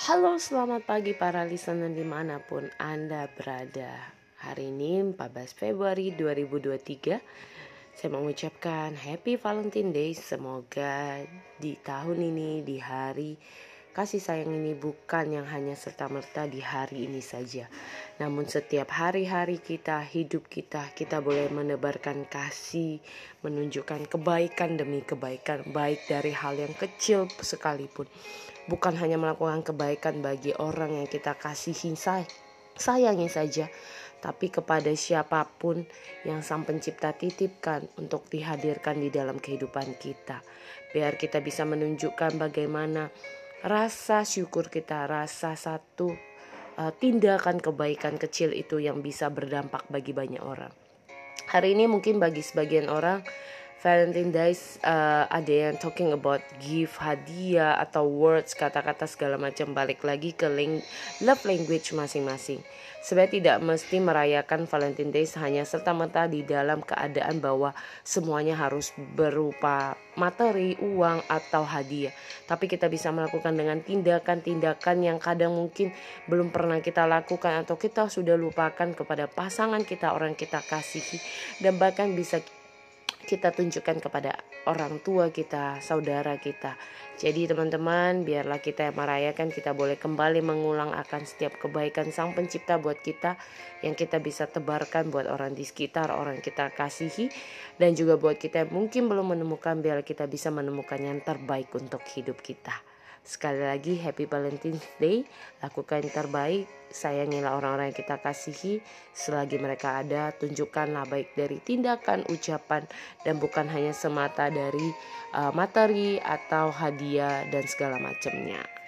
Halo, selamat pagi para listener dimanapun Anda berada. Hari ini 14 Februari 2023, saya mengucapkan Happy Valentine Day. Semoga di tahun ini, di hari kasih sayang ini, bukan yang hanya serta-merta di hari ini saja, namun setiap hari-hari kita, hidup kita boleh menebarkan kasih, menunjukkan kebaikan demi kebaikan, baik dari hal yang kecil sekalipun. Bukan hanya melakukan kebaikan bagi orang yang kita kasihi, sayangi saja, tapi kepada siapapun yang Sang Pencipta titipkan untuk dihadirkan di dalam kehidupan kita. Biar kita bisa menunjukkan bagaimana rasa syukur kita, rasa satu tindakan kebaikan kecil itu yang bisa berdampak bagi banyak orang. Hari ini mungkin bagi sebagian orang, Valentine Days ada yang talking about gift, hadiah, atau words, kata-kata segala macam. Balik lagi ke love language masing-masing. Sebenarnya tidak mesti merayakan Valentine Days hanya serta-merta di dalam keadaan bahwa semuanya harus berupa materi, uang, atau hadiah. Tapi kita bisa melakukan dengan tindakan-tindakan yang kadang mungkin belum pernah kita lakukan, atau kita sudah lupakan kepada pasangan kita, orang kita kasihi, dan bahkan bisa kita tunjukkan kepada orang tua kita, saudara kita. Jadi teman-teman, biarlah kita yang merayakan, kita boleh kembali mengulang akan setiap kebaikan Sang Pencipta buat kita, yang kita bisa tebarkan buat orang di sekitar, orang kita kasihi, dan juga buat kita yang mungkin belum menemukan, biarlah kita bisa menemukan yang terbaik untuk hidup kita. Sekali lagi, Happy Valentine's Day. Lakukan yang terbaik, sayangilah orang-orang yang kita kasihi. Selagi mereka ada, tunjukkanlah baik dari tindakan, ucapan, dan bukan hanya semata dari materi atau hadiah dan segala macamnya.